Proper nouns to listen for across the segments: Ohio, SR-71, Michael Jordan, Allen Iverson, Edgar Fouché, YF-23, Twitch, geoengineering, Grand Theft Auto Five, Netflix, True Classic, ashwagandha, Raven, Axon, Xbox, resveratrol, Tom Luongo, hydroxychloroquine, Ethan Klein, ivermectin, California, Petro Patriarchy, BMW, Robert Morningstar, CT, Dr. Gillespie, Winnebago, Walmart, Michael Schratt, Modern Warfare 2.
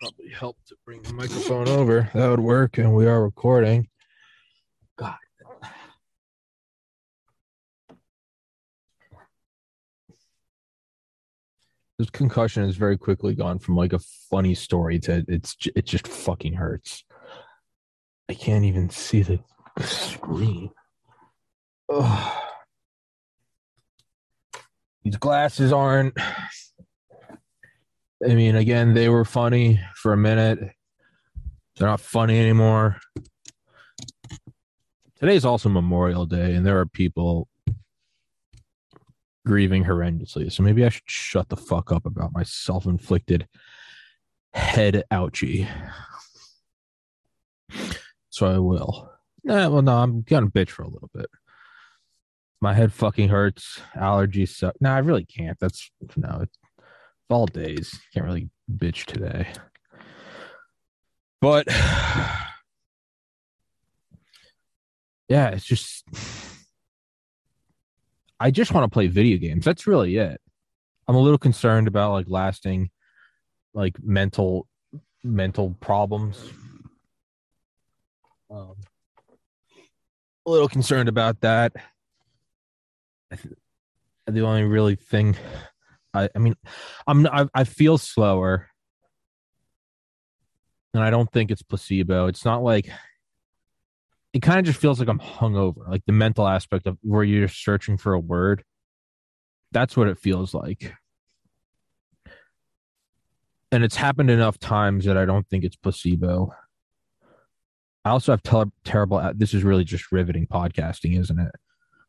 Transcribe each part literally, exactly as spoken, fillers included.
Probably help to bring the microphone over. That would work, and we are recording. God. This concussion has very quickly gone from like a funny story to it's it just fucking hurts. I can't even see the screen. Ugh. These glasses aren't... I mean, again, they were funny for a minute. They're not funny anymore. Today's also Memorial Day, and there are people grieving horrendously. So maybe I should shut the fuck up about my self-inflicted head ouchie. So I will. Nah, well, no, I'm going to bitch for a little bit. My head fucking hurts. Allergies suck. No, nah, I really can't. That's, no, it's. All days. Can't really bitch today. But yeah, it's just I just want to play video games. That's really it. I'm a little concerned about like lasting like mental mental problems. Um a little concerned about that. The only really thing I, I mean, I'm I, I feel slower, and I don't think it's placebo. It's not like it kind of just feels like I'm hungover, like the mental aspect of where you're searching for a word. That's what it feels like, and it's happened enough times that I don't think it's placebo. I also have tele- terrible. This is really just riveting podcasting, isn't it?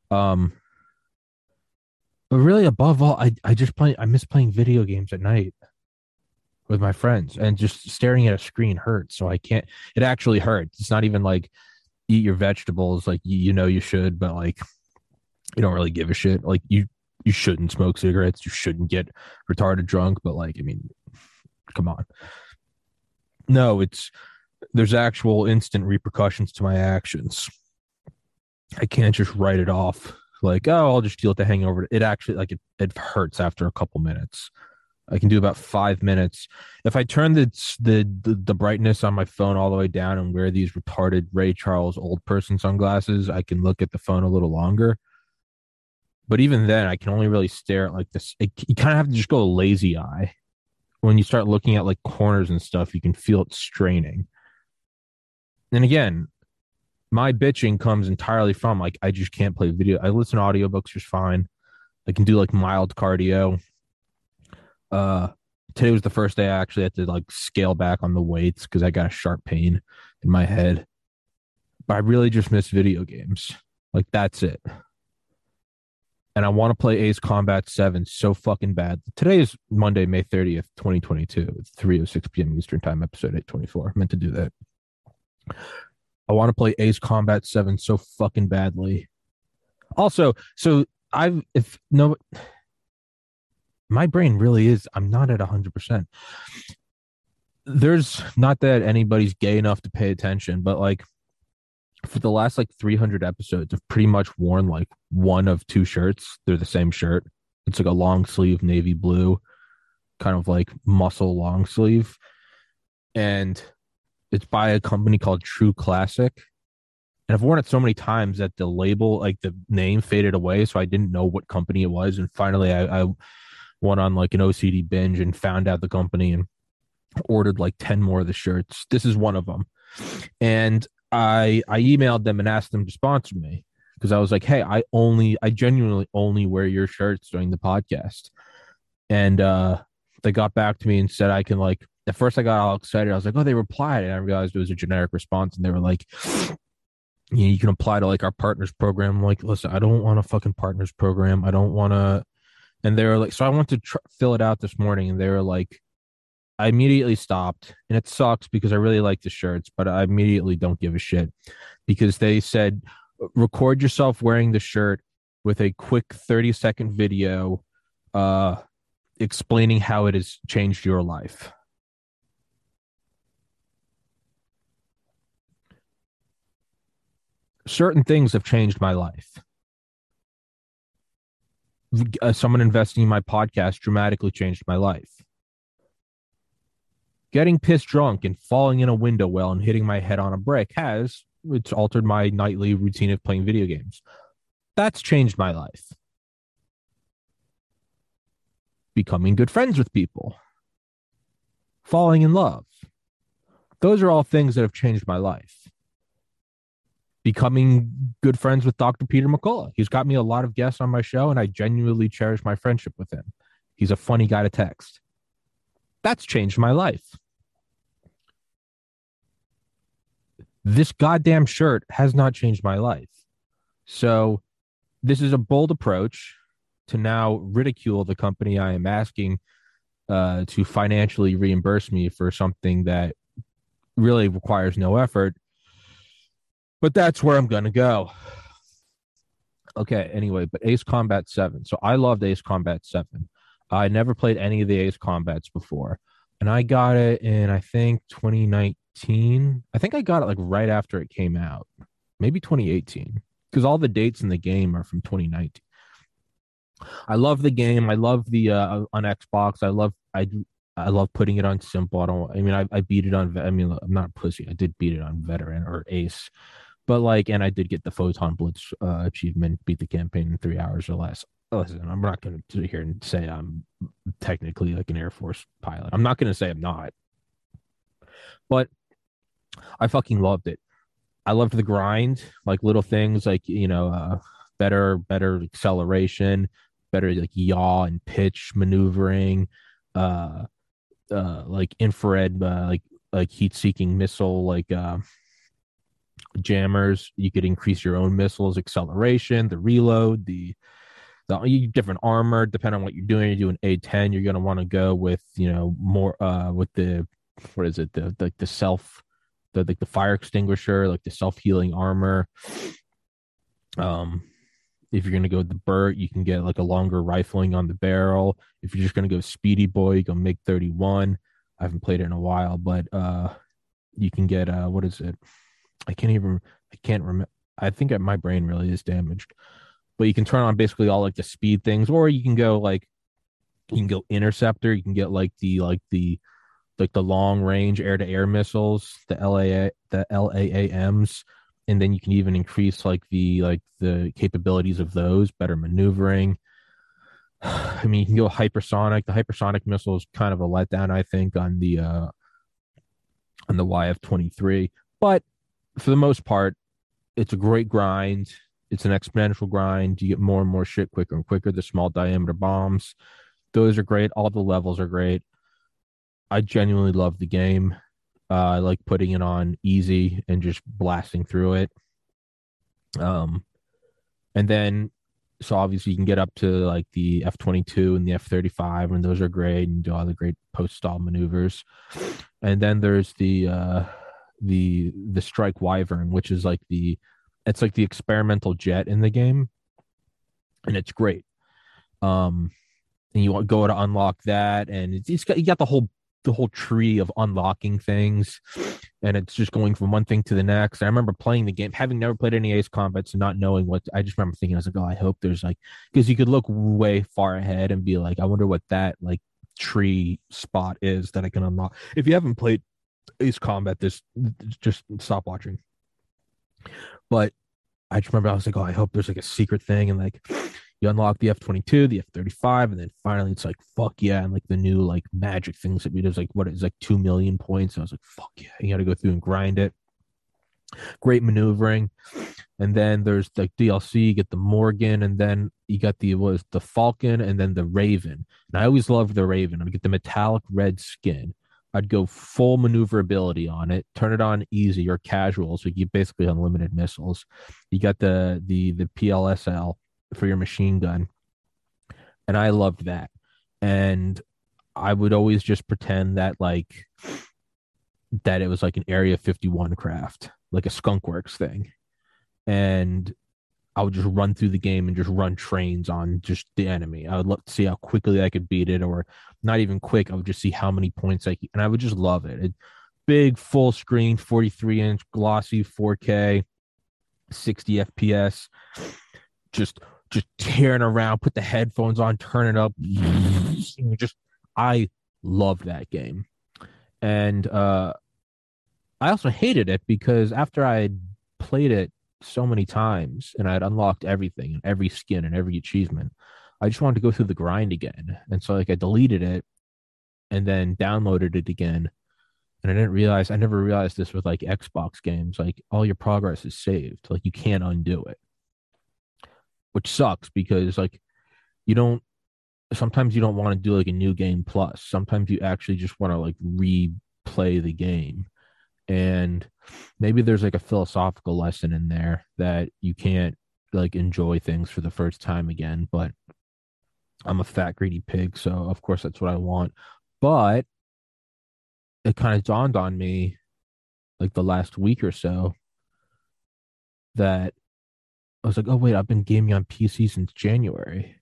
Um. But really, above all, I, I just play. I miss playing video games at night with my friends, and just staring at a screen hurts. So I can't. It actually hurts. It's not even like eat your vegetables, like you, you know you should, but like you don't really give a shit. Like you, you shouldn't smoke cigarettes. You shouldn't get retarded drunk. But like, I mean, come on. No, it's there's actual instant repercussions to my actions. I can't just write it off. Like, oh, I'll just deal with the hangover. It actually, like, it, it hurts after a couple minutes. I can do about five minutes. If I turn the, the the the brightness on my phone all the way down and wear these retarded Ray Charles old person sunglasses, I can look at the phone a little longer. But even then, I can only really stare at, like, this. It, you kind of have to just go lazy eye. When you start looking at, like, corners and stuff, you can feel it straining. And again... my bitching comes entirely from, like, I just can't play video. I listen to audiobooks just fine. I can do, like, mild cardio. Uh, today was the first day I actually had to, like, scale back on the weights because I got a sharp pain in my head. But I really just miss video games. Like, that's it. And I want to play Ace Combat seven so fucking bad. Today is Monday, May thirtieth, twenty twenty-two. It's three oh six p.m. Eastern Time, episode eight twenty-four. I meant to do that. I want to play Ace Combat seven so fucking badly. Also, so I've, if no, my brain really is, I'm not at one hundred percent. There's not that anybody's gay enough to pay attention, but like for the last like three hundred episodes, I've pretty much worn like one of two shirts. They're the same shirt. It's like a long sleeve, navy blue, kind of like muscle long sleeve. And it's by a company called True Classic. And I've worn it so many times that the label, like the name faded away. So I didn't know what company it was. And finally I, I went on like an O C D binge and found out the company and ordered like ten more of the shirts. This is one of them. And I, I emailed them and asked them to sponsor me because I was like, hey, I only, I genuinely only wear your shirts during the podcast. And uh, they got back to me and said, I can like, at first, I got all excited. I was like, oh, they replied. And I realized it was a generic response. And they were like, you know, you can apply to like our partners program. I'm like, listen, I don't want a fucking partners program. I don't want to. And they were like, so I went to tr- fill it out this morning, and they were like, I immediately stopped, and it sucks because I really like the shirts, but I immediately don't give a shit because they said, record yourself wearing the shirt with a quick thirty second video uh, explaining how it has changed your life. Certain things have changed my life. Uh, someone investing in my podcast dramatically changed my life. Getting pissed drunk and falling in a window well and hitting my head on a brick has, it's altered my nightly routine of playing video games. That's changed my life. Becoming good friends with people. Falling in love. Those are all things that have changed my life. Becoming good friends with Doctor Peter McCullough. He's got me a lot of guests on my show, and I genuinely cherish my friendship with him. He's a funny guy to text. That's changed my life. This goddamn shirt has not changed my life. So this is a bold approach to now ridicule the company I am asking uh, to financially reimburse me for something that really requires no effort. But that's where I'm going to go. Okay, anyway, but Ace Combat seven. So I loved Ace Combat seven. I never played any of the Ace Combats before. And I got it in, I think, twenty nineteen. I think I got it like right after it came out. Maybe twenty eighteen. Because all the dates in the game are from twenty nineteen. I love the game. I love the, uh, on Xbox. I love, I, I love putting it on simple. I don't, I mean, I, I beat it on, I mean, I'm not a pussy. I did beat it on Veteran or Ace. But like, and I did get the Photon Blitz uh, achievement, beat the campaign in three hours or less. Listen, I'm not going to sit here and say I'm technically like an Air Force pilot. I'm not going to say I'm not. But I fucking loved it. I loved the grind, like little things like, you know, uh, better, better acceleration, better like yaw and pitch maneuvering, uh, uh, like infrared, uh, like like heat-seeking missile, like uh, jammers. You could increase your own missiles, acceleration, the reload, the, the different armor, depending on what you're doing. You're doing A ten. You're going to want to go with, you know, more uh, with the, what is it? The like the, the self. The, like the fire extinguisher, like the self-healing armor. Um, if you're going to go with the Burt, you can get like a longer rifling on the barrel. If you're just going to go Speedy Boy, you go MiG thirty-one. I haven't played it in a while, but uh, you can get, uh, what is it? I can't even, I can't remember. I think my brain really is damaged. But you can turn on basically all like the speed things, or you can go like, you can go Interceptor. You can get like the, like the, like the long range air to air missiles, the L A A, the L A A Ms, and then you can even increase like the like the capabilities of those, better maneuvering. I mean, you can go hypersonic. The hypersonic missile is kind of a letdown, I think, on the uh, on the Y F twenty-three. But for the most part, it's a great grind. It's an exponential grind. You get more and more shit quicker and quicker. The small diameter bombs, those are great. All the levels are great. I genuinely love the game. Uh, I like putting it on easy and just blasting through it. Um, and then, so obviously you can get up to like the F twenty-two and the F thirty-five, and those are great, and do all the great post-stall maneuvers. And then there's the uh, the the Strike Wyvern, which is like the it's like the experimental jet in the game, and it's great. Um, and you go to unlock that, and it's, it's got you got the whole. the whole tree of unlocking things, and it's just going from one thing to the next. I remember playing the game, having never played any Ace Combat and not knowing what, I just remember thinking, I was like, oh, I hope there's like, because you could look way far ahead and be like, I wonder what that like tree spot is that I can unlock. If you haven't played Ace Combat, this just stop watching. But I just remember I was like, oh, I hope there's like a secret thing. And like, you unlock the F twenty-two, the F thirty-five, and then finally it's like, fuck yeah. And like the new like magic things that we did is like, what is like two million points. And I was like, fuck yeah. You got to go through and grind it. Great maneuvering. And then there's like D L C, you get the Morgan, and then you got the, what is the Falcon, and then the Raven. And I always loved the Raven. I get the metallic red skin. I'd go full maneuverability on it, turn it on easy or casual, so you basically unlimited missiles. You got the the the P L S L for your machine gun, and I loved that. And I would always just pretend that like that it was like an Area fifty-one craft, like a Skunkworks thing, and I would just run through the game and just run trains on just the enemy. I would love to see how quickly I could beat it, or not even quick. I would just see how many points I could, and I would just love it. It big, full screen, forty-three inch, glossy, four K, sixty F P S, just, just tearing around, put the headphones on, turn it up. Just, I love that game. And uh, I also hated it because after I had played it so many times and I had unlocked everything and every skin and every achievement, I just wanted to go through the grind again. And so like I deleted it and then downloaded it again. And I didn't realize, I never realized this with like Xbox games, like all your progress is saved. Like you can't undo it, which sucks because like you don't, sometimes you don't want to do like a new game plus. Sometimes you actually just want to like replay the game. And maybe there's like a philosophical lesson in there that you can't like enjoy things for the first time again, but I'm a fat, greedy pig. So of course that's what I want. But it kind of dawned on me like the last week or so that I was like, oh wait, I've been gaming on P C since January.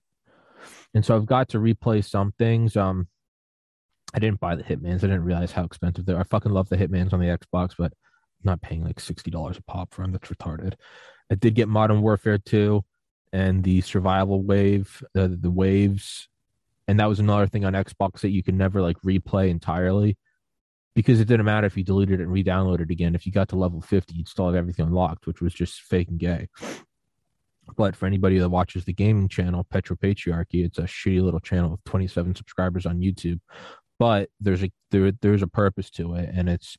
And so I've got to replay some things. Um, I didn't buy the Hitmans. I didn't realize how expensive they are. I fucking love the Hitmans on the Xbox, but I'm not paying like sixty dollars a pop for them. That's retarded. I did get Modern Warfare two and the Survival Wave, uh, the Waves. And that was another thing on Xbox that you could never like replay entirely because it didn't matter if you deleted it and re-downloaded it again. If you got to level fifty, you'd still have everything unlocked, which was just fake and gay. But for anybody that watches the gaming channel, Petro Patriarchy, it's a shitty little channel of twenty-seven subscribers on YouTube. But there's a there, there's a purpose to it, and it's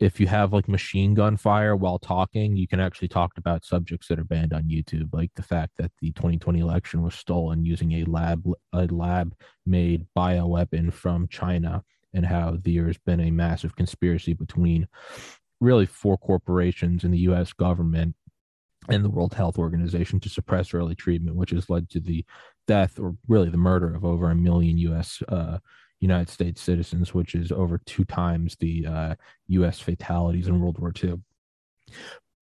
if you have like machine gun fire while talking, you can actually talk about subjects that are banned on YouTube, like the fact that the twenty twenty election was stolen using a lab a lab made bioweapon from China, and how there's been a massive conspiracy between really four corporations and the U S government and the World Health Organization to suppress early treatment, which has led to the death or really the murder of over a million U S uh, United States citizens, which is over two times the uh, U S fatalities in World War Two.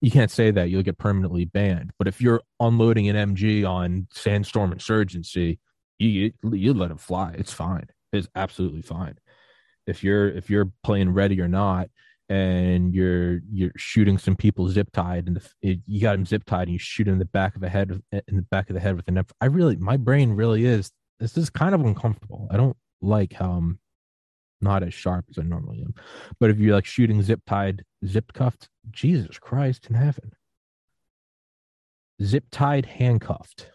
You can't say that. You'll get permanently banned. But if you're unloading an M G on Sandstorm Insurgency, you you let it fly. It's fine. It's absolutely fine. If you're if you're playing Ready or Not and you're you're shooting some people zip tied and the, it, you got them zip tied and you shoot them in the back of the head in the back of the head with an F. I really my brain really is this is kind of uncomfortable. I don't like how I'm not as sharp as I normally am. But if you're like shooting zip tied, zip cuffed, Jesus Christ in heaven. Zip tied, handcuffed.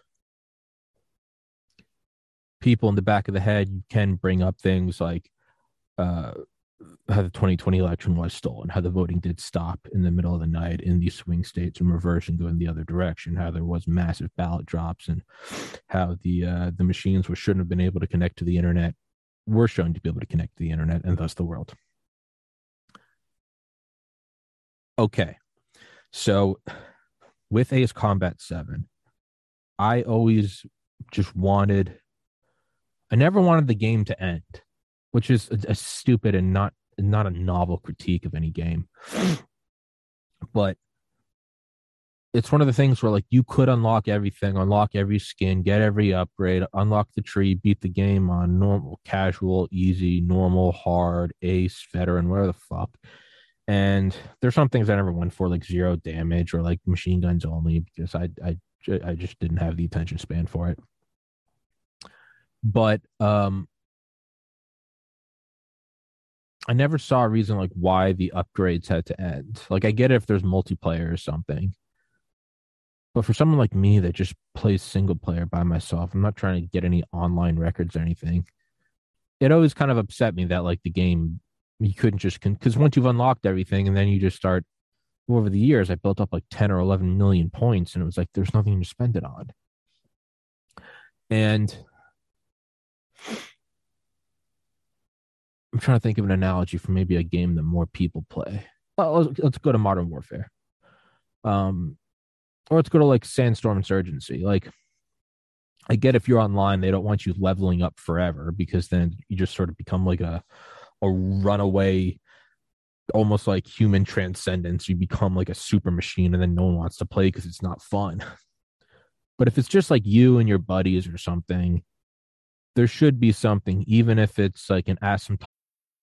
People in the back of the head, you can bring up things like uh, how the twenty twenty election was stolen, how the voting did stop in the middle of the night in these swing states and reverse and go in the other direction, how there was massive ballot drops and how the uh, the machines were shouldn't have been able to connect to the internet. Were shown to be able to connect to the internet and thus the world. Okay. So with Ace Combat seven, I always just wanted, I never wanted the game to end, which is a, a stupid and not, not a novel critique of any game. But it's one of the things where like you could unlock everything, unlock every skin, get every upgrade, unlock the tree, beat the game on normal, casual, easy, normal, hard, ace, veteran, whatever the fuck. And there's some things I never went for, like zero damage or like machine guns only, because I I I just didn't have the attention span for it. But um, I never saw a reason like why the upgrades had to end. Like I get it if there's multiplayer or something. But for someone like me that just plays single player by myself, I'm not trying to get any online records or anything. It always kind of upset me that like the game, you couldn't just, because once you've unlocked everything and then you just start, well, over the years, I built up like ten or eleven million points and it was like, there's nothing to spend it on. And I'm trying to think of an analogy for maybe a game that more people play. Well, let's, let's go to Modern Warfare. Um, or let's go to like Sandstorm Insurgency. Like, I get if you're online, they don't want you leveling up forever because then you just sort of become like a, a runaway, almost like human transcendence. You become like a super machine and then no one wants to play because it's not fun. But if it's just like you and your buddies or something, there should be something, even if it's like an asymptotic.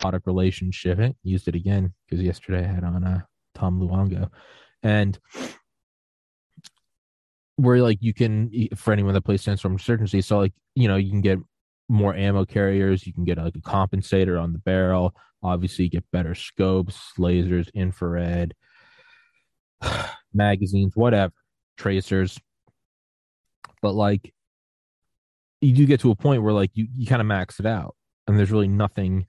Product relationship. I used it again because yesterday I had on uh, Tom Luongo, and where like you can, for anyone that plays Sandstorm Insurgency, so like, you know, you can get more ammo carriers, you can get like a compensator on the barrel, obviously you get better scopes, lasers, infrared, magazines, whatever, tracers, but like you do get to a point where like you, you kind of max it out and there's really nothing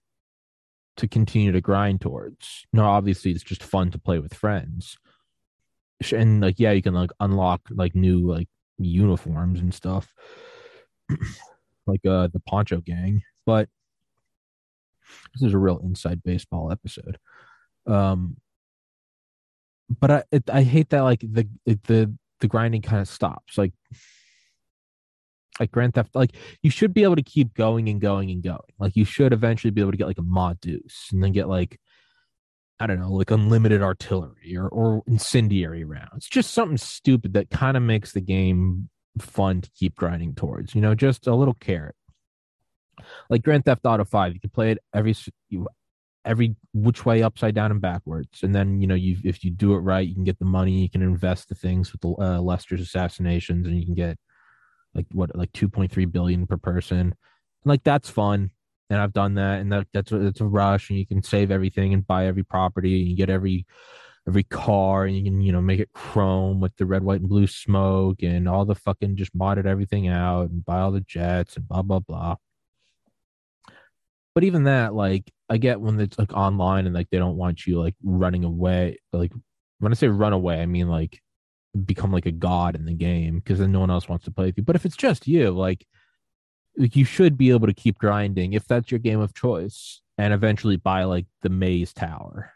to continue to grind towards. Now, obviously, it's just fun to play with friends, and like, yeah, you can like unlock like new like uniforms and stuff, like uh, the Poncho Gang. But this is a real inside baseball episode. Um, but I it, I hate that like the the the grinding kind of stops. Like like Grand Theft, like you should be able to keep going and going and going. Like you should eventually be able to get like a mod deuce and then get like, I don't know, like unlimited artillery or, or incendiary rounds. Just something stupid that kind of makes the game fun to keep grinding towards, you know, just a little carrot. Like Grand Theft Auto Five, you can play it every, every which way, upside down and backwards. And then, you know, you if you do it right, you can get the money, you can invest the things with the uh, Lester's assassinations, and you can get like what, like two point three billion per person. And like, that's fun. And I've done that. And that, that's, it's a rush, and you can save everything and buy every property and you get every, every car, and you can, you know, make it chrome with the red, white, and blue smoke and all the fucking, just modded everything out and buy all the jets and blah, blah, blah. But even that, like, I get when it's like online and like, they don't want you like running away. Like when I say run away, I mean like, become like a god in the game, because then no one else wants to play with you. But if it's just you, like, like you should be able to keep grinding if that's your game of choice, and eventually buy like the Maze Tower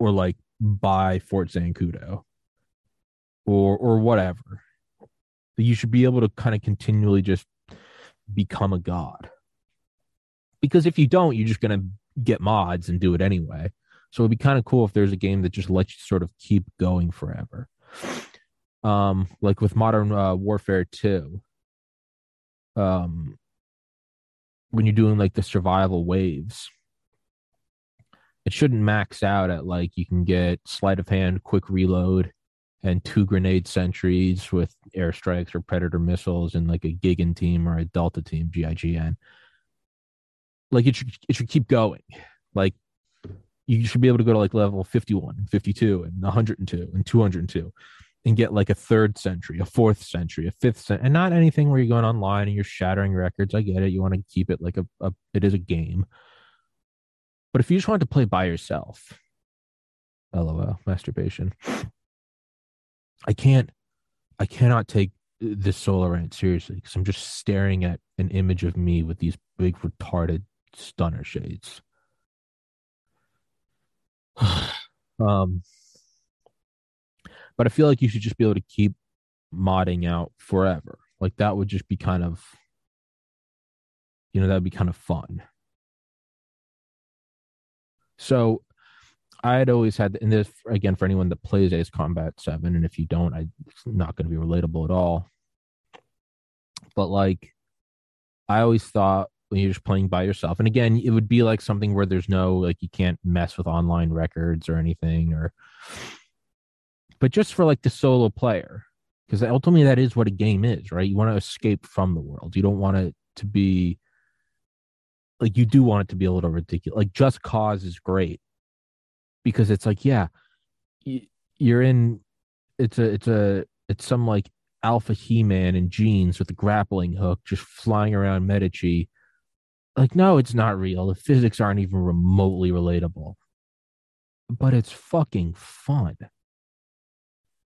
or like buy Fort Zancudo or or whatever. You should be able to kind of continually just become a god, because if you don't, you're just gonna get mods and do it anyway. So it'd be kind of cool if there's a game that just lets you sort of keep going forever. Um, like with Modern uh, Warfare two, um, when you're doing like the survival waves, it shouldn't max out at like, you can get sleight of hand, quick reload, and two grenade sentries with airstrikes or predator missiles, and like a Gigan team or a Delta team, G I G N. Like it should, it should keep going. Like, you should be able to go to like level fifty-one, fifty-two, and one hundred two, and two hundred two, and get like a third sentry, a fourth sentry, a fifth sentry, and not anything where you're going online and you're shattering records. I get it. You want to keep it like a, a, it is a game. But if you just wanted to play by yourself, LOL, masturbation. I can't, I cannot take this solo rant seriously, because I'm just staring at an image of me with these big retarded stunner shades. um, but I feel like you should just be able to keep modding out forever. Like that would just be kind of, you know, that would be kind of fun. So I had always had, and this again for anyone that plays Ace Combat seven, and if you don't, I, it's not going to be relatable at all. But like, I always thought, when you're just playing by yourself, and again, it would be like something where there's no, like you can't mess with online records or anything, or, but just for like the solo player, because ultimately that is what a game is, right? You want to escape from the world. You don't want it to be like you do want it to be a little ridiculous. Like Just Cause is great because it's like, yeah, you're in, it's a, it's a, it's some like alpha He-Man in jeans with a grappling hook, just flying around Medici. Like, no, it's not real. The physics aren't even remotely relatable, but it's fucking fun.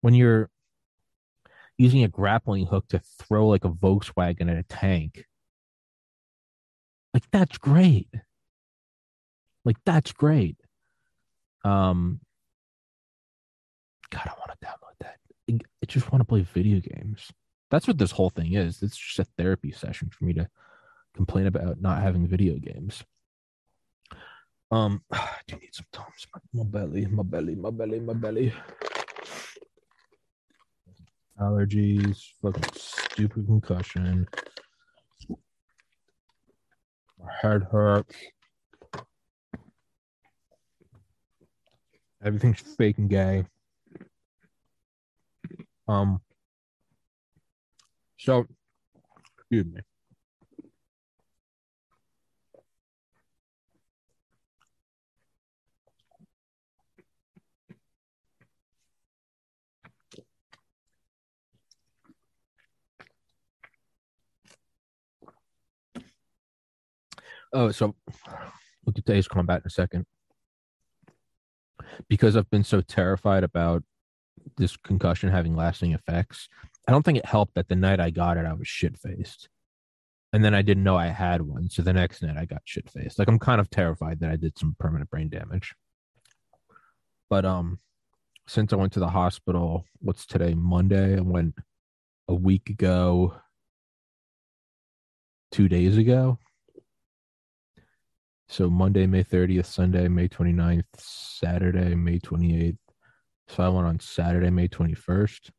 When you're using a grappling hook to throw like a Volkswagen at a tank, like that's great. Like that's great. Um, God, I want to download that. I just want to play video games. That's what this whole thing is. It's just a therapy session for me to complain about not having video games. Um, I do need some Tom's. My belly, my belly, my belly, my belly. Allergies, fucking stupid concussion. My head hurts. Everything's fake and gay. Um. So, excuse me. Oh, so we'll get to Ace Combat in a second. Because I've been so terrified about this concussion having lasting effects, I don't think it helped that the night I got it, I was shit-faced. And then I didn't know I had one, so the next night I got shit-faced. Like, I'm kind of terrified that I did some permanent brain damage. But um, since I went to the hospital, what's today, Monday? I went a week ago, two days ago. So Monday, May thirtieth, Sunday, May twenty-ninth, Saturday, May twenty-eighth. So I went on Saturday, May twenty-first.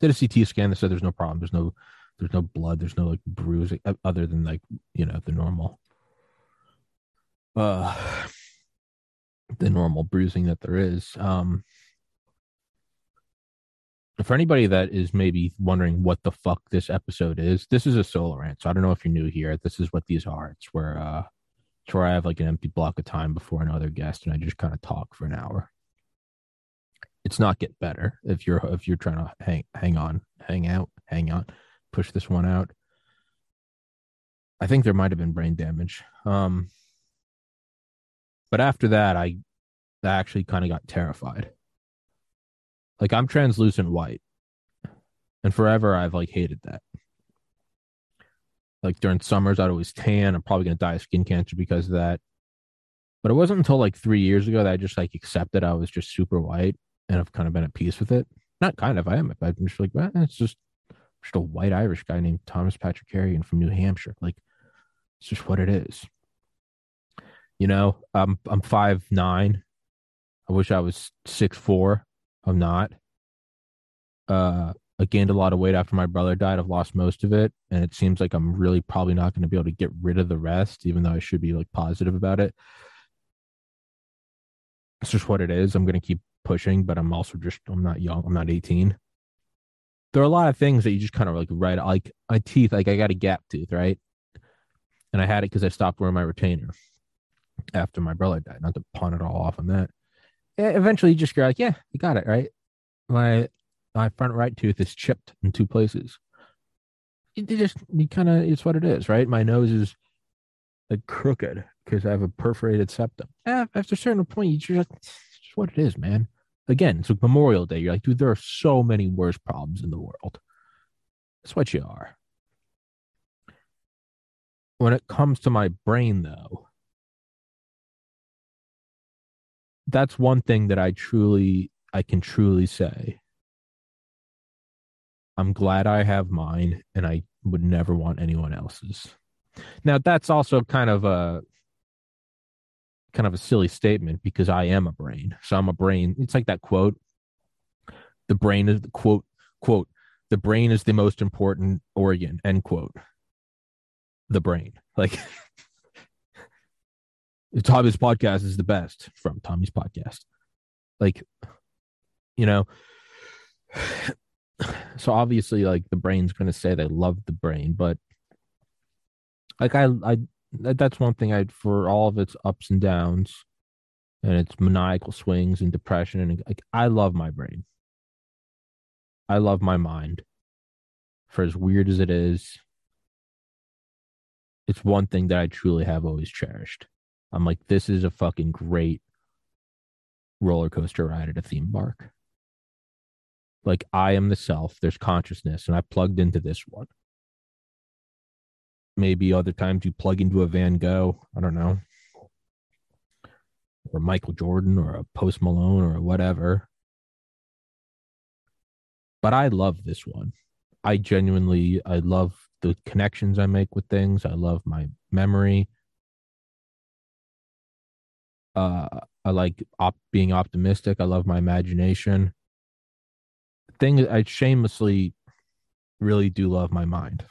Did a C T scan that said there's no problem. There's no there's no blood. There's no like bruising other than like, you know, the normal. Uh the normal bruising that there is. Um For anybody that is maybe wondering what the fuck this episode is, this is a solo rant. So I don't know if you're new here. This is what these are. It's where, uh, it's where I have like an empty block of time before another guest, and I just kind of talk for an hour. It's not get better if you're if you're trying to hang hang on, hang out, hang on, push this one out. I think there might have been brain damage, um, but after that, I I actually kind of got terrified. Like, I'm translucent white, and forever I've, like, hated that. Like, during summers, I'd always tan. I'm probably going to die of skin cancer because of that. But it wasn't until, like, three years ago that I just, like, accepted I was just super white, and I've kind of been at peace with it. Not kind of, I am. I'm just like, well, it's just, just a white Irish guy named Thomas Patrick Harrigan from New Hampshire. Like, it's just what it is. You know, I'm, I'm five nine. I wish I was six four. I'm not. Uh, I gained a lot of weight after my brother died. I've lost most of it. And it seems like I'm really probably not going to be able to get rid of the rest, even though I should be like positive about it. It's just what it is. I'm going to keep pushing, but I'm also just, I'm not young. I'm not eighteen. There are a lot of things that you just kind of like, right. Like my teeth, like I got a gap tooth, right? And I had it because I stopped wearing my retainer after my brother died. Not to pawn it all off on that. Eventually, you just go like, yeah, you got it, right? My my front right tooth is chipped in two places. It, it just, you kind of, it's what it is, right? My nose is like crooked because I have a perforated septum. After a certain point, you just like, it's just what it is, man. Again, it's like Memorial Day. You're like, dude, there are so many worse problems in the world. That's what you are. When it comes to my brain, though, that's one thing that I truly, I can truly say. I'm glad I have mine, and I would never want anyone else's. Now, that's also kind of a, kind of a silly statement because I am a brain. So I'm a brain. It's like that quote. The brain is the quote, quote, the brain is the most important organ, end quote. The brain. Like, Tommy's podcast is the best from Tommy's podcast. Like, you know, so obviously like the brain's going to say they love the brain, but Like I, I, that's one thing I, for all of its ups and downs and its maniacal swings and depression, and like, I love my brain. I love my mind. For as weird as it is, it's one thing that I truly have always cherished. I'm like, this is a fucking great roller coaster ride at a theme park. Like, I am the self, there's consciousness, and I plugged into this one. Maybe other times you plug into a Van Gogh, I don't know, or Michael Jordan or a Post Malone or whatever. But I love this one. I genuinely, I love the connections I make with things. I love my memory. Uh, I like op- being optimistic. I love my imagination. The thing is, I shamelessly really do love my mind.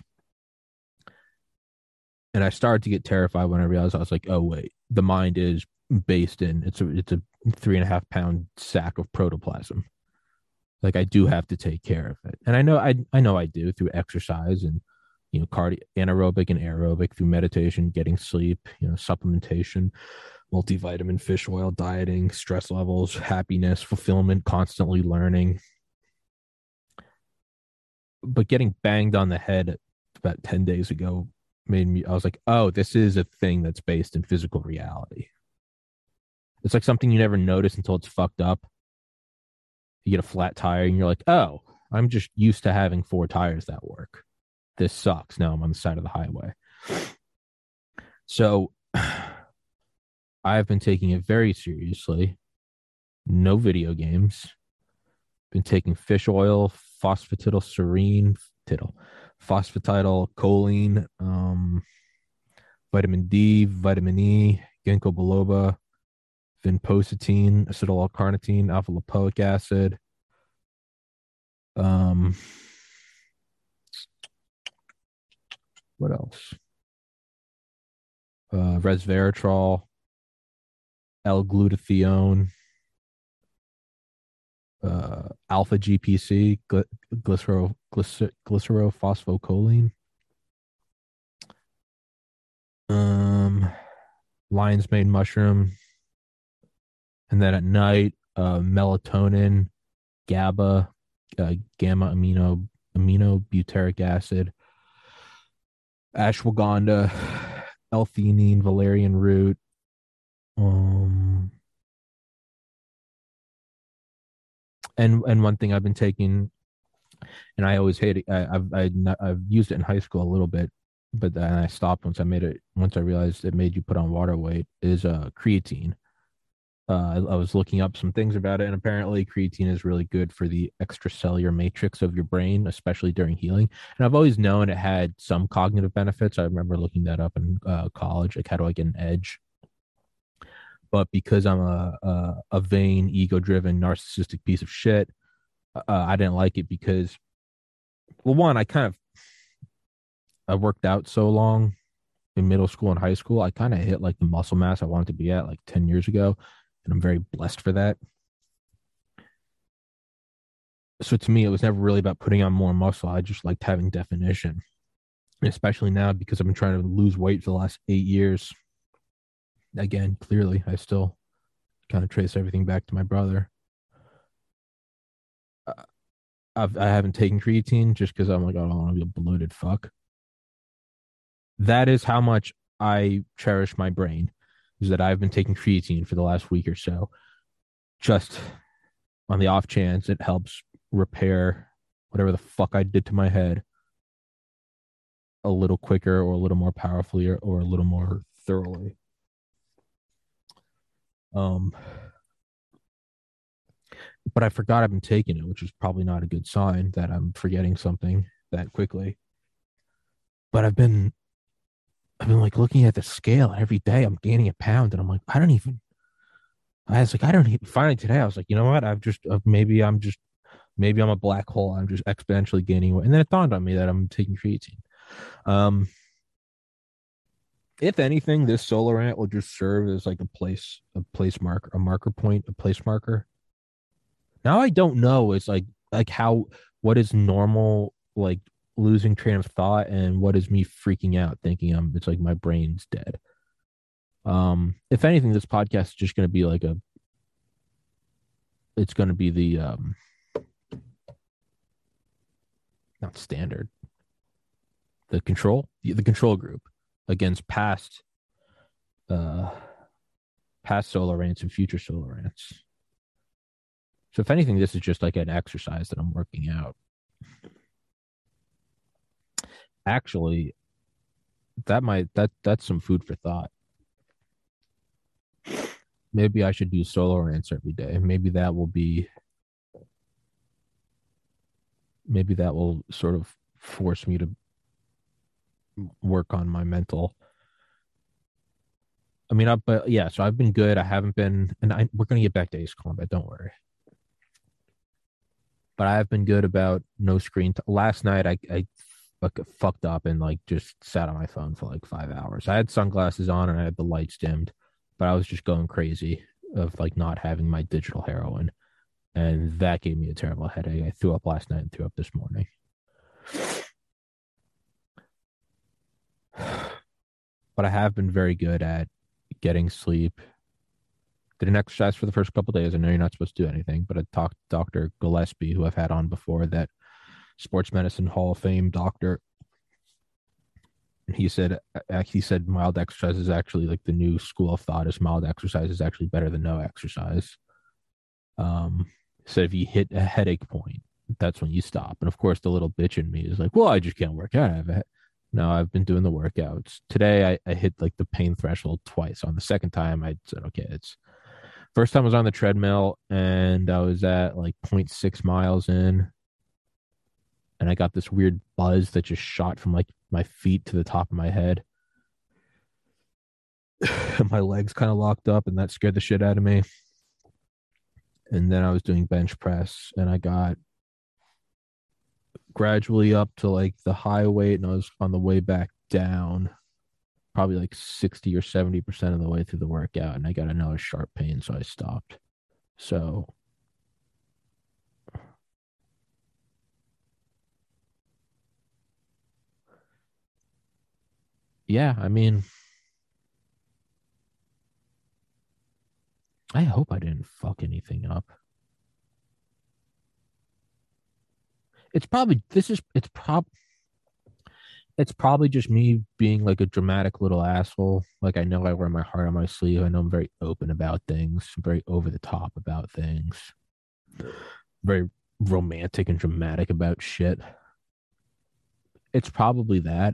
And I started to get terrified when I realized, I was like, oh wait, the mind is based in, it's a, it's a three and a half pound sack of protoplasm. Like, I do have to take care of it. And I know I I know I do through exercise and, you know, cardio, anaerobic and aerobic, through meditation, getting sleep, you know, supplementation, multivitamin, fish oil, dieting, stress levels, happiness, fulfillment, constantly learning. But getting banged on the head about ten days ago made me, I was like, oh, this is a thing that's based in physical reality. It's like something you never notice until it's fucked up. You get a flat tire and you're like, oh, I'm just used to having four tires that work. This sucks. Now I'm on the side of the highway. So I've been taking it very seriously. No video games. Been taking fish oil, phosphatidylserine, tittle, phosphatidylcholine, um, vitamin D, vitamin E, ginkgo biloba, vinpocetine, acetyl L-carnitine, alpha lipoic acid. Um, what else? Uh, resveratrol, L-glutathione, uh, alpha G P C, gly- glycero glycer- glycerophosphocholine, um, lion's mane mushroom. And then at night, uh, melatonin, GABA, uh, gamma amino amino butyric acid, ashwagandha, L-theanine, valerian root. Um, and and one thing I've been taking, and I always hate it. I, I've I, I've used it in high school a little bit, but then I stopped once I made it. Once I realized it made you put on water weight, is uh, creatine. Uh, I, I was looking up some things about it, and apparently creatine is really good for the extracellular matrix of your brain, especially during healing. And I've always known it had some cognitive benefits. I remember looking that up in uh, college, like how do I get an edge? But because I'm a, a, a vain, ego-driven, narcissistic piece of shit, uh, I didn't like it because, well, one, I kind of, I worked out so long in middle school and high school. I kind of hit like the muscle mass I wanted to be at like ten years ago. And I'm very blessed for that. So to me, it was never really about putting on more muscle. I just liked having definition, and especially now because I've been trying to lose weight for the last eight years. Again, clearly, I still kind of trace everything back to my brother. Uh, I've, I haven't taken creatine just because I'm like, oh, I don't want to be a bloated fuck. That is how much I cherish my brain. Is that I've been taking creatine for the last week or so, just on the off chance it helps repair whatever the fuck I did to my head a little quicker or a little more powerfully or, or a little more thoroughly. Um, but I forgot I've been taking it, which is probably not a good sign that I'm forgetting something that quickly. But I've been... I've been like looking at the scale every day. I'm gaining a pound, and I'm like, I don't even. I was like, I don't even. Finally today, I was like, you know what? I've just uh, maybe I'm just maybe I'm a black hole. I'm just exponentially gaining weight, and then it dawned on me that I'm taking creatine. Um, if anything, this solo rant will just serve as like a place, a place marker, a marker point, a place marker. Now I don't know. It's like like how what is normal like losing train of thought, and what is me freaking out thinking I'm, it's like my brain's dead. Um, if anything, this podcast is just going to be like a, it's going to be the, um, not standard, the control, the, the control group against past, uh, past solo rants and future solo rants. So if anything, this is just like an exercise that I'm working out. Actually, that might, that, that's some food for thought. Maybe I should do solo rants every day. Maybe that will be, maybe that will sort of force me to work on my mental. I mean, I, but yeah, so I've been good. I haven't been, and I, we're going to get back to Ace Combat. Don't worry. But I have been good about no screen. T- Last night, I, I fucked up and like just sat on my phone for like five hours. I had sunglasses on and I had the lights dimmed. But I was just going crazy of like not having my digital heroin. And that gave me a terrible headache. I threw up last night and threw up this morning. But I have been very good at getting sleep. Did an exercise for the first couple of days. I know you're not supposed to do anything, but I talked to Doctor Gillespie, who I've had on before, that sports medicine Hall of Fame doctor. He said, he said mild exercise is actually like the new school of thought is mild exercise is actually better than no exercise. Um, so if you hit a headache point, that's when you stop. And of course, the little bitch in me is like, well, I just can't work out. I have a no, I've been doing the workouts today. I, I hit like the pain threshold twice. On the second time, I said, okay, it's first time I was on the treadmill and I was at like zero point six miles in. And I got this weird buzz that just shot from like my feet to the top of my head. My legs kind of locked up and that scared the shit out of me. And then I was doing bench press and I got gradually up to like the high weight, and I was on the way back down probably like sixty or seventy percent of the way through the workout. And I got another sharp pain. So I stopped. So yeah, I mean, I hope I didn't fuck anything up. It's probably, this is, it's prob, it's probably just me being like a dramatic little asshole. Like, I know I wear my heart on my sleeve. I know I'm very open about things, very over the top about things, very romantic and dramatic about shit. It's probably that.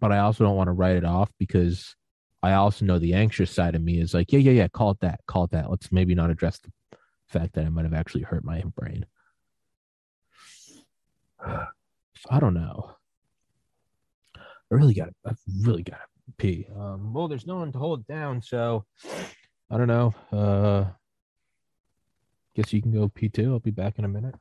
But I also don't want to write it off, because I also know the anxious side of me is like, yeah, yeah, yeah, call it that, call it that. Let's maybe not address the fact that I might have actually hurt my brain. So I don't know. I really got to, I've really got to pee. Um, well, there's no one to hold down, so I don't know. Uh, guess you can go pee too. I'll be back in a minute.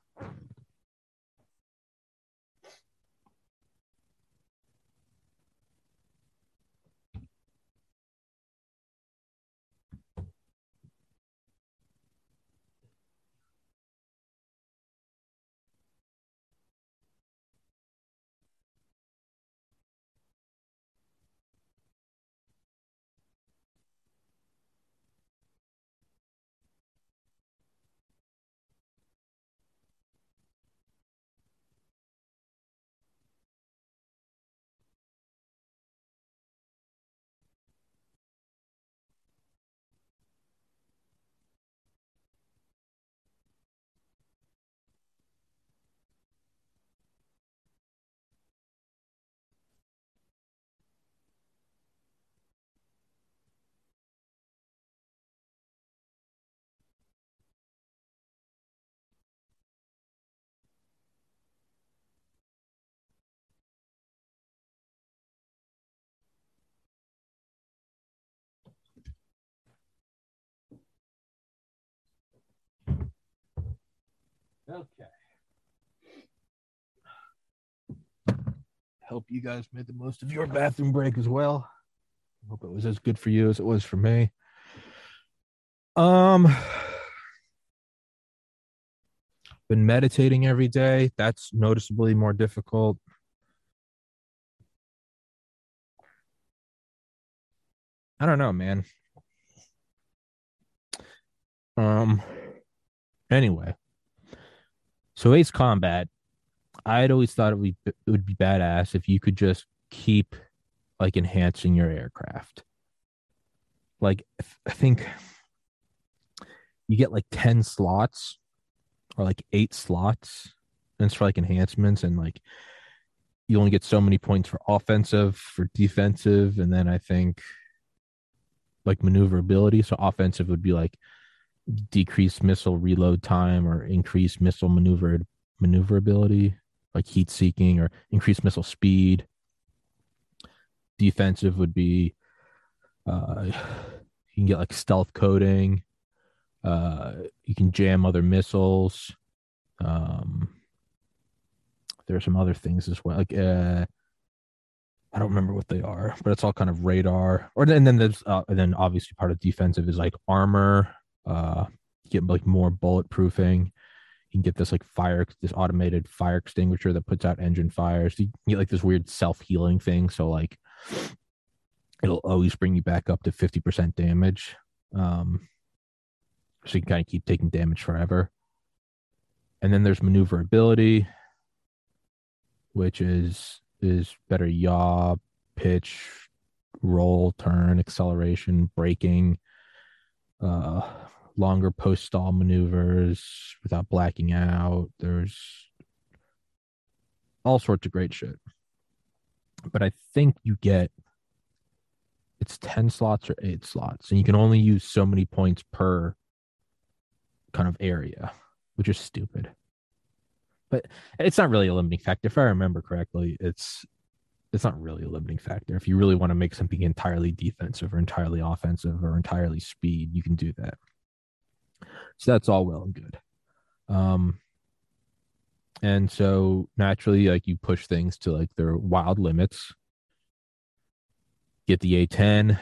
Okay. Hope you guys made the most of your bathroom break as well. Hope it was as good for you as it was for me. Um, Been meditating every day. That's noticeably more difficult. I don't know, man. Um. Anyway, so Ace Combat, I had always thought it would, it would be badass if you could just keep like enhancing your aircraft. Like, I think you get like ten slots or like eight slots, and it's for like enhancements, and like you only get so many points for offensive, for defensive, and then I think like maneuverability. So offensive would be like decreased missile reload time or increased missile maneuver maneuverability, like heat seeking or increased missile speed. Defensive would be uh, you can get like stealth coating. Uh, you can jam other missiles. Um, there are some other things as well. Like uh, I don't remember what they are, but it's all kind of radar. Or and then there's uh, and then obviously part of defensive is like armor. Uh, you get like more bulletproofing. You can get this like fire, this automated fire extinguisher that puts out engine fires. You get like this weird self-healing thing. So like it'll always bring you back up to fifty percent damage. Um, so you can kind of keep taking damage forever. And then there's maneuverability, which is is better yaw, pitch, roll, turn, acceleration, braking, uh, longer post-stall maneuvers without blacking out. There's all sorts of great shit. But I think you get, it's ten slots or eight slots, and you can only use so many points per kind of area, which is stupid. But it's not really a limiting factor. If I remember correctly, it's it's not really a limiting factor. If you really want to make something entirely defensive or entirely offensive or entirely speed, you can do that. So that's all well and good. Um, and so naturally, like you push things to like their wild limits. Get the A ten,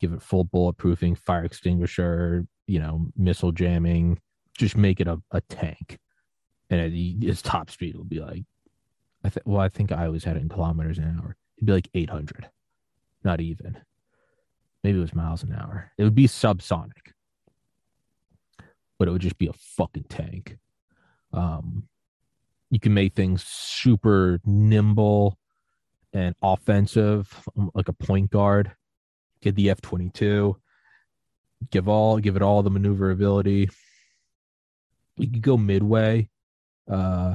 give it full bulletproofing, fire extinguisher, you know, missile jamming, just make it a, a tank. And it, its top speed will be like, I th- well, I think I always had it in kilometers an hour. It'd be like eight hundred, not even. Maybe it was miles an hour. It would be subsonic, but it would just be a fucking tank. Um, you can make things super nimble and offensive, like a point guard. Get the F twenty-two. Give all, give it all the maneuverability. You could go midway. Uh,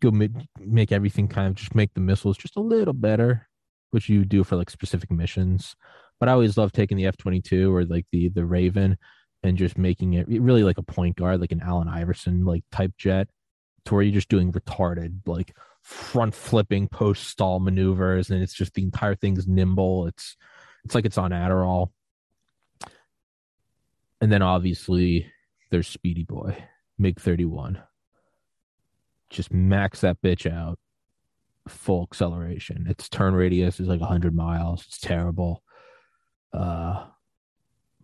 go mid, make everything kind of just make the missiles just a little better, which you do for like specific missions. But I always love taking the F twenty-two or like the the Raven and just making it really like a point guard, like an Allen Iverson like type jet, to where you're just doing retarded like front flipping post stall maneuvers, and it's just the entire thing's nimble. It's it's like it's on Adderall. And then obviously there's Speedy Boy, MiG thirty-one. Just max that bitch out, full acceleration. Its turn radius is like one hundred miles. It's terrible. Uh,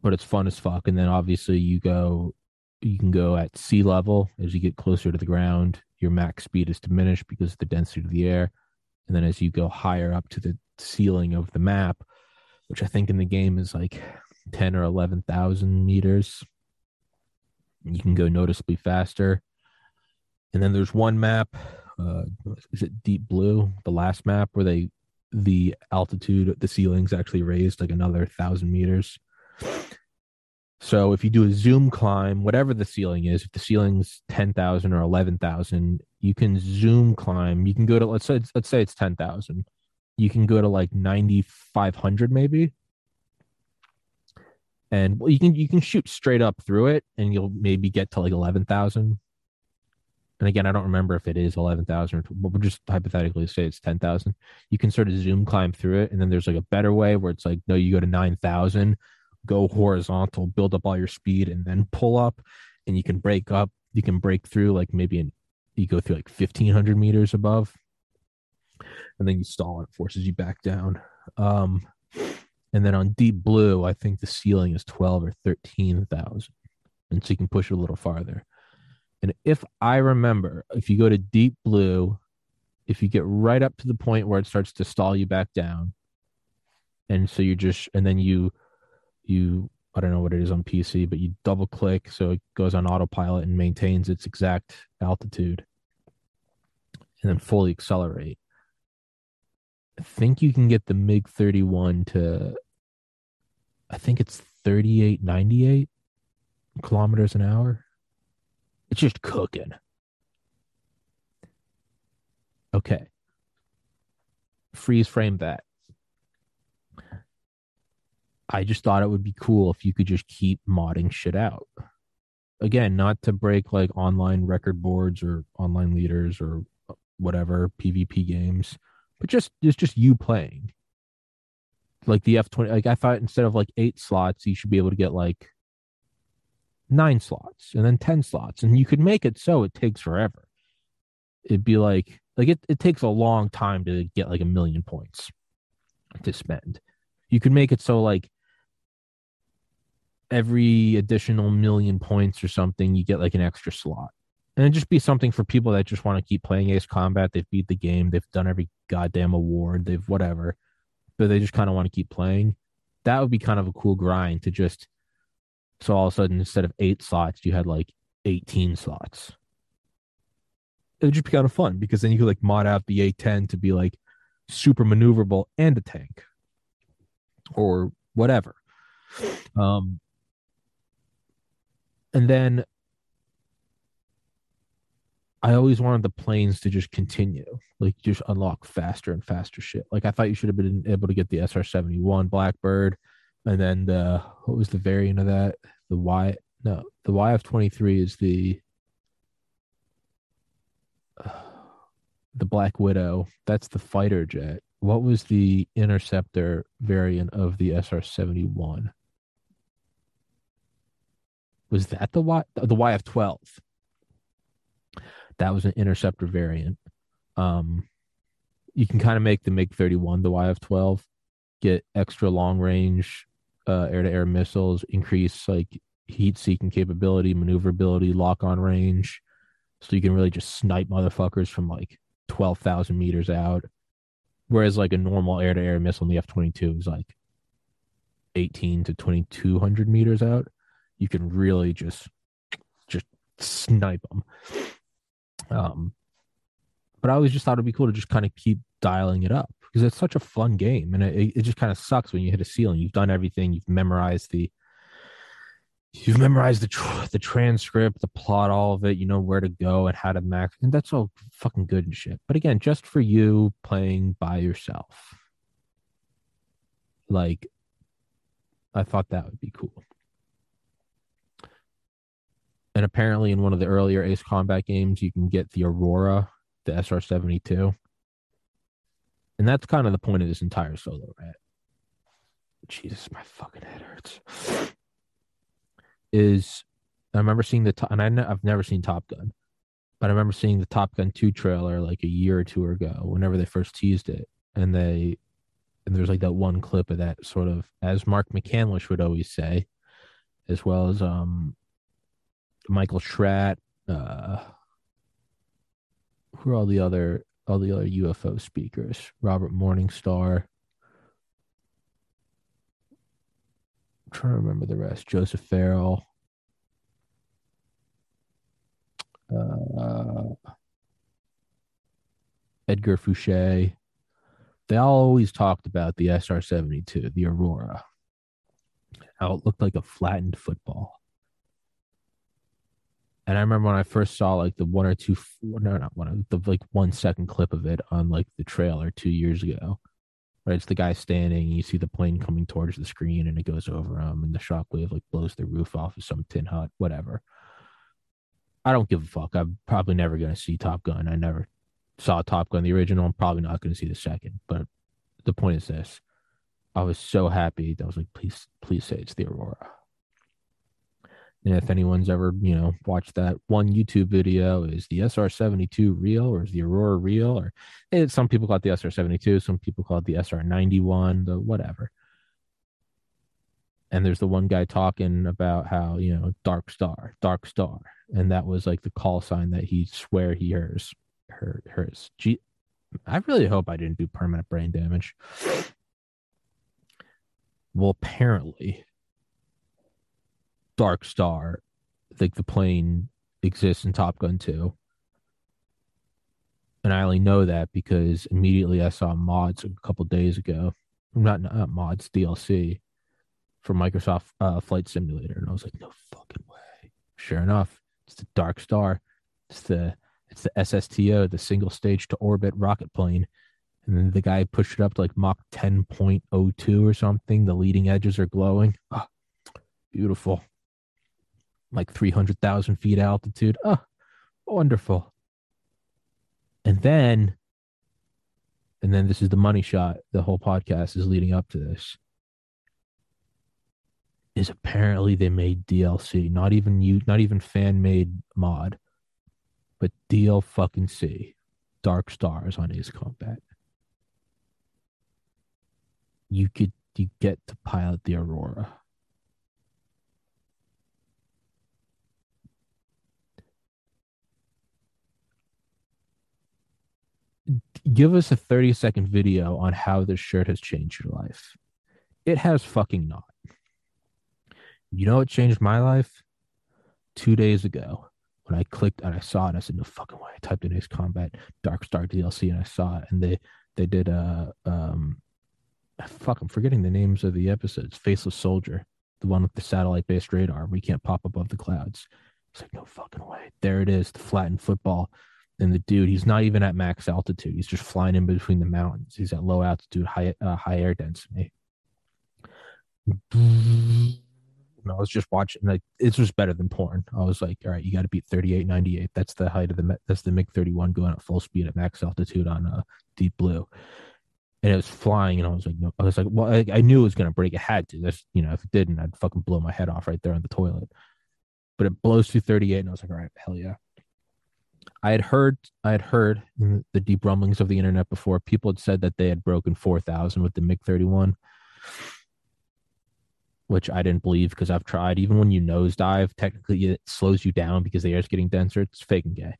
but it's fun as fuck. And then obviously you go, you can go at sea level. As you get closer to the ground, your max speed is diminished because of the density of the air. And then as you go higher up to the ceiling of the map, which I think in the game is like ten or eleven thousand meters. You can go noticeably faster. And then there's one map, uh, is it Deep Blue? The last map where they, the altitude, the ceiling's actually raised like another thousand meters. So if you do a zoom climb, whatever the ceiling is, if the ceiling's ten thousand or eleven thousand, you can zoom climb. You can go to, let's say, let's say it's ten thousand. You can go to like ninety-five hundred maybe. And you can you can shoot straight up through it, and you'll maybe get to like eleven thousand. And again, I don't remember if it is eleven thousand, but we'll just hypothetically say it's ten thousand. You can sort of zoom climb through it, and then there's like a better way where it's like, no, you go to nine thousand, go horizontal, build up all your speed, and then pull up, and you can break up. You can break through like maybe an, you go through like fifteen hundred meters above, and then you stall, and it forces you back down. Um And then on Deep Blue, I think the ceiling is twelve or thirteen thousand, and so you can push it a little farther. And if I remember, if you go to Deep Blue, if you get right up to the point where it starts to stall you back down, and so you just, and then you, you, I don't know what it is on P C, but you double click so it goes on autopilot and maintains its exact altitude, and then fully accelerate. I think you can get the MiG thirty-one to, I think it's thirty-eight ninety-eight kilometers an hour. It's just cooking. Okay. Freeze frame that. I just thought it would be cool if you could just keep modding shit out. Again, not to break like online record boards or online leaders or whatever PvP games, but just it's just you playing. Like the F twenty, like I thought instead of like eight slots, you should be able to get like nine slots and then ten slots, and you could make it so it takes forever. It'd be like like it, it takes a long time to get like a million points to spend. You could make it so like every additional million points or something, you get like an extra slot. And it'd just be something for people that just want to keep playing Ace Combat. They've beat the game. They've done every goddamn award. They've whatever. But they just kind of want to keep playing. That would be kind of a cool grind to just... So all of a sudden, instead of eight slots, you had like eighteen slots. It would just be kind of fun because then you could like mod out the A ten to be like super maneuverable and a tank. Or whatever. Um, and then I always wanted the planes to just continue, like just unlock faster and faster shit. Like I thought you should have been able to get the S R seventy-one Blackbird, and then the, what was the variant of that? The Y, no, the Y F twenty-three is the uh, the Black Widow. That's the fighter jet. What was the interceptor variant of the S R seventy-one? Was that the Y? The Y F twelve. That was an interceptor variant. Um, you can kind of make the MiG thirty-one, the Y F twelve, get extra long-range uh, air-to-air missiles, increase like heat-seeking capability, maneuverability, lock-on range, so you can really just snipe motherfuckers from like twelve thousand meters out. Whereas like a normal air-to-air missile in the F twenty-two is like eighteen to twenty-two hundred meters out. You can really just just snipe them. Um, but I always just thought it'd be cool to just kind of keep dialing it up because it's such a fun game, and it, it just kind of sucks when you hit a ceiling. You've done everything. You've memorized the you've memorized the tr- the transcript, the plot, all of it. You know where to go and how to max, and that's all fucking good and shit. But again, just for you playing by yourself, like I thought that would be cool. And apparently, in one of the earlier Ace Combat games, you can get the Aurora, the S R seventy-two, and that's kind of the point of this entire solo rant. Jesus, my fucking head hurts. Is I remember seeing the top, and I know, I've never seen Top Gun, but I remember seeing the Top Gun two trailer like a year or two ago, whenever they first teased it, and they and there's like that one clip of that sort of, as Mark McCandlish would always say, as well as um Michael Schratt, uh, who are all the other all the other U F O speakers, Robert Morningstar. I'm trying to remember the rest. Joseph Farrell. Uh, Edgar Fouché. They all always talked about the S R seventy-two, the Aurora. How it looked like a flattened football. And I remember when I first saw like the one or two, no, not one, the like one second clip of it on like the trailer two years ago. Right, it's the guy standing, and you see the plane coming towards the screen, and it goes over him, and the shockwave like blows the roof off of some tin hut, whatever. I don't give a fuck. I'm probably never going to see Top Gun. I never saw Top Gun, the original. I'm probably not going to see the second. But the point is this. I was so happy that I was like, please, please say it's the Aurora. And if anyone's ever, you know, watched that one YouTube video, is the S R seventy-two real or is the Aurora real? Or it, some people call it the S R seventy-two, some people call it the S R ninety-one, the whatever. And there's the one guy talking about how, you know, Dark Star, Dark Star. And that was like the call sign that he swear he hears. Her, hers. Gee, I really hope I didn't do permanent brain damage. Well, apparently, Dark Star, like the plane, exists in Top Gun two. And I only know that because immediately I saw mods a couple days ago. Not, not mods, D L C for Microsoft uh, Flight Simulator. And I was like, no fucking way. Sure enough, it's the Dark Star. It's the It's the S S T O, the single stage to orbit rocket plane. And then the guy pushed it up to like Mach ten point oh two or something. The leading edges are glowing. Oh, beautiful. Like three hundred thousand feet altitude. Oh, wonderful. And then, and then this is the money shot. The whole podcast is leading up to this. Is apparently they made D L C, not even you, not even fan-made mod. But deal fucking see, Dark Stars on Ace Combat. You could you get to pilot the Aurora. Give us a thirty second video on how this shirt has changed your life. It has fucking not. You know what changed my life? Two days ago. When I clicked and I saw it, I said, no fucking way. I typed in Ace Combat, Dark Star D L C, and I saw it. And they they did a, um, fuck, I'm forgetting the names of the episodes. Faceless Soldier, the one with the satellite-based radar. We can't pop above the clouds. It's like, no fucking way. There it is, the flattened football. And the dude, he's not even at max altitude. He's just flying in between the mountains. He's at low altitude, high, uh, high air density. And I was just watching, like, it's just better than porn. I was like, all right, you got to beat thirty-eight ninety-eight. That's the height of the, that's the MiG thirty-one going at full speed at max altitude on uh, Deep Blue. And it was flying, and I was like, no, I was like, well, I, I knew it was going to break. It had to. That's, you know, if it didn't, I'd fucking blow my head off right there on the toilet. But it blows through thirty-eight, and I was like, all right, hell yeah. I had heard, I had heard the deep rumblings of the internet before. People had said that they had broken four thousand with the MiG thirty-one. Which I didn't believe because I've tried. Even when you nosedive, technically it slows you down because the air is getting denser. It's fake and gay.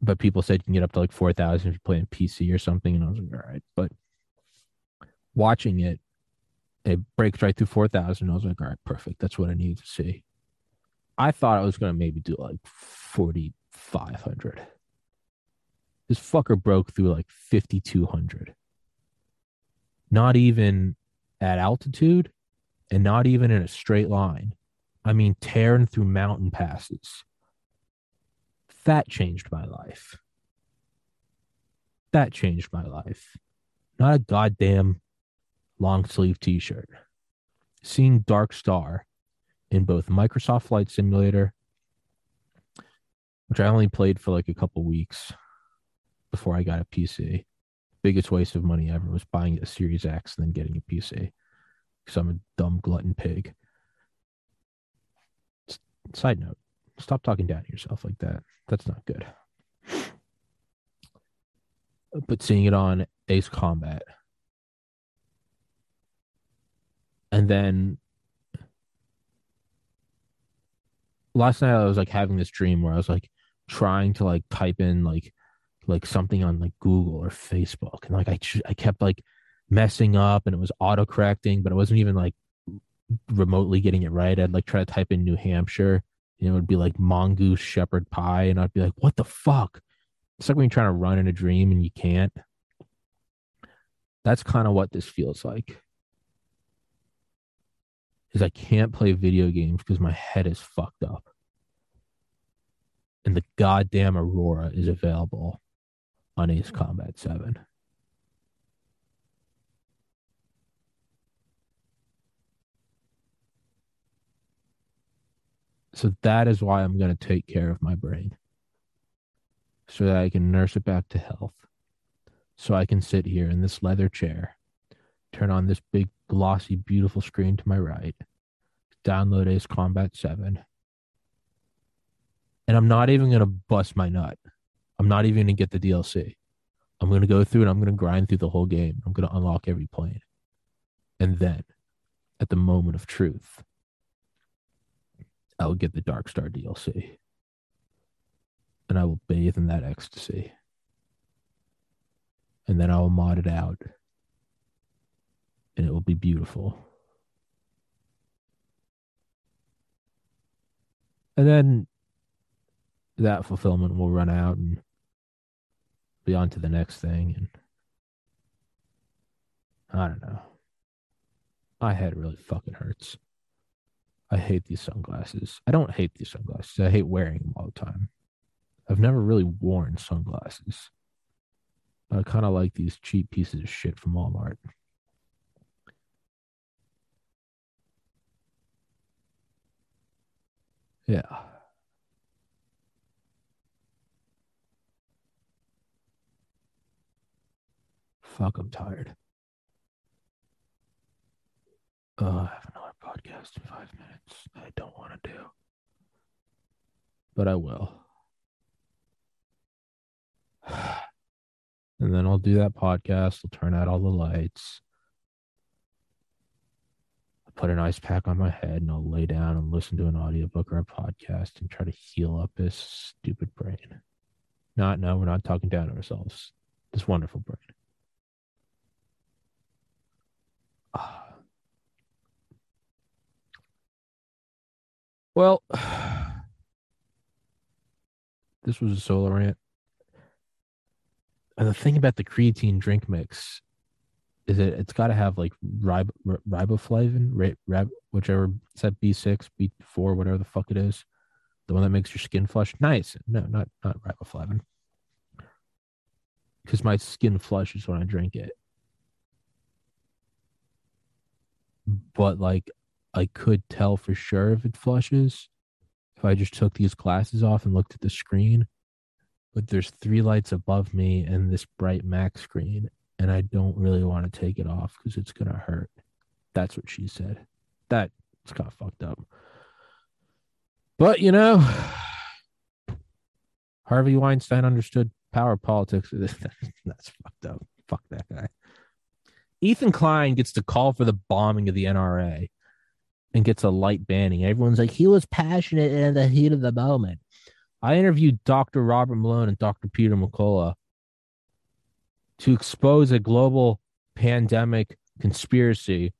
But people said you can get up to like four thousand if you play on P C or something. And I was like, all right. But watching it, it breaks right through four thousand. I was like, all right, perfect. That's what I needed to see. I thought I was going to maybe do like forty-five hundred. This fucker broke through like fifty-two hundred. Not even at altitude, and not even in a straight line. I mean, tearing through mountain passes. That changed my life. That changed my life. Not a goddamn long sleeve t-shirt. Seeing Dark Star in both Microsoft Flight Simulator, which I only played for like a couple weeks before I got a P C. Biggest waste of money ever was buying a Series X and then getting a P C because I'm a dumb glutton pig. Side note, stop talking down to yourself like that. That's not good. But seeing it on Ace Combat. And then last night I was like having this dream where I was like trying to like type in like like something on like Google or Facebook. And like, I, I kept like messing up and it was autocorrecting, but it wasn't even like remotely getting it right. I'd like try to type in New Hampshire and it would be like mongoose shepherd pie. And I'd be like, what the fuck? It's like when you're trying to run in a dream and you can't. That's kind of what this feels like. Is I can't play video games because my head is fucked up. And the goddamn Aurora is available on Ace Combat seven. So that is why I'm going to take care of my brain. So that I can nurse it back to health. So I can sit here in this leather chair, turn on this big, glossy, beautiful screen to my right, download Ace Combat seven. And I'm not even going to bust my nut. I'm not even going to get the D L C. I'm going to go through and I'm going to grind through the whole game. I'm going to unlock every plane. And then at the moment of truth, I will get the Dark Star D L C. And I will bathe in that ecstasy. And then I will mod it out. And it will be beautiful. And then that fulfillment will run out and be on to the next thing. And I don't know. My head really fucking hurts. I hate these sunglasses. I don't hate these sunglasses. I hate wearing them all the time. I've never really worn sunglasses. I kind of like these cheap pieces of shit from Walmart. Yeah. Fuck, I'm tired. Uh, I have another podcast in five minutes. I don't want to do. But I will. And then I'll do that podcast. I'll turn out all the lights. I'll put an ice pack on my head and I'll lay down and listen to an audiobook or a podcast and try to heal up this stupid brain. Not, no, we're not talking down to ourselves. This wonderful brain. Uh, well, this was a solo rant. And the thing about the creatine drink mix is that it's got to have like rib- riboflavin, rib- rib- whichever, is that B six, B four, whatever the fuck it is? The one that makes your skin flush? Nice. No, not, not riboflavin. Because my skin flushes when I drink it. But like, I could tell for sure if it flushes if I just took these glasses off and looked at the screen. But there's three lights above me and this bright Mac screen, and I don't really want to take it off because it's going to hurt. That's what she said. That's kind of fucked up. But, you know, Harvey Weinstein understood power politics. That's fucked up. Fuck that guy. Ethan Klein gets to call for the bombing of the N R A and gets a light banning. Everyone's like, he was passionate in the heat of the moment. I interviewed Doctor Robert Malone and Doctor Peter McCullough to expose a global pandemic conspiracy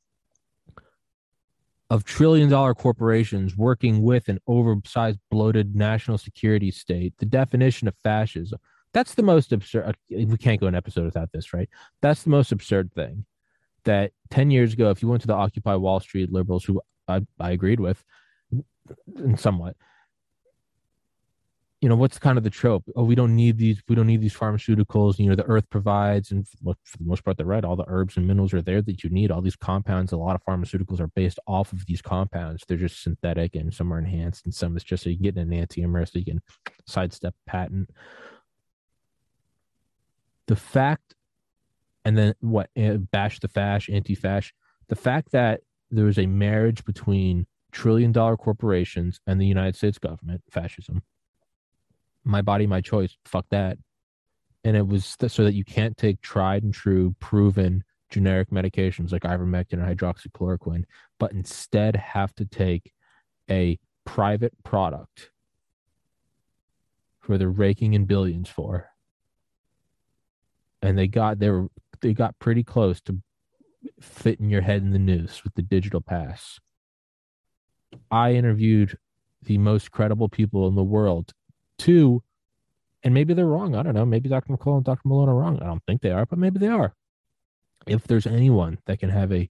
of trillion-dollar corporations working with an oversized, bloated national security state, the definition of fascism. That's the most absurd. We can't go an episode without this, right? That's the most absurd thing that ten years ago, if you went to the Occupy Wall Street liberals, who I, I agreed with, and somewhat, you know, what's kind of the trope? Oh, we don't need these. We don't need these pharmaceuticals. You know, the earth provides, and for the most part, they're right. All the herbs and minerals are there that you need. All these compounds, a lot of pharmaceuticals are based off of these compounds. They're just synthetic, and some are enhanced, and some is just so you can get an enantiomer so you can sidestep patent. The fact, and then what? Bash the fash, anti-fash. The fact that there was a marriage between trillion-dollar corporations and the United States government, fascism. My body, my choice, fuck that. And it was th- so that you can't take tried and true, proven generic medications like ivermectin and hydroxychloroquine, but instead have to take a private product where they're raking in billions for. And they got they were they got pretty close to fitting your head in the noose with the digital pass. I interviewed the most credible people in the world. Two, and maybe they're wrong. I don't know. Maybe Doctor McCullough and Doctor Malone are wrong. I don't think they are, but maybe they are. If there's anyone that can have a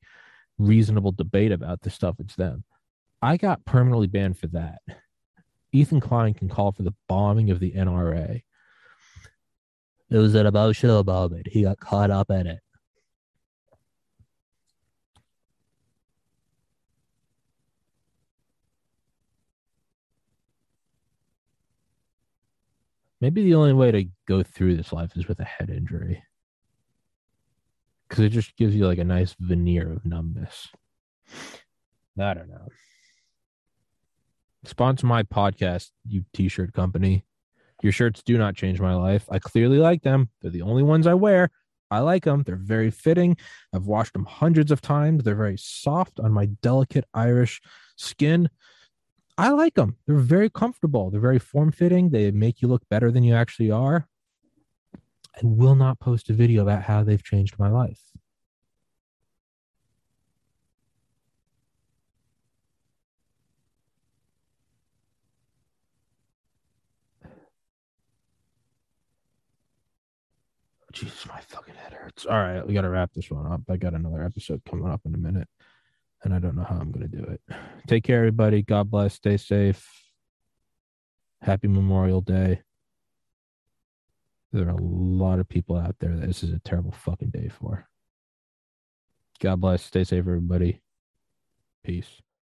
reasonable debate about this stuff, it's them. I got permanently banned for that. Ethan Klein can call for the bombing of the N R A. It was an emotional moment. He got caught up in it. Maybe the only way to go through this life is with a head injury. Because it just gives you like a nice veneer of numbness. I don't know. Sponsor my podcast, you t-shirt company. Your shirts do not change my life. I clearly like them. They're the only ones I wear. I like them. They're very fitting. I've washed them hundreds of times. They're very soft on my delicate Irish skin. I like them. They're very comfortable. They're very form-fitting. They make you look better than you actually are. I will not post a video about how they've changed my life. Jesus, my fucking head hurts. All right, we got to wrap this one up. I got another episode coming up in a minute, and I don't know how I'm going to do it. Take care, everybody. God bless. Stay safe. Happy Memorial Day. There are a lot of people out there that this is a terrible fucking day for. God bless. Stay safe, everybody. Peace.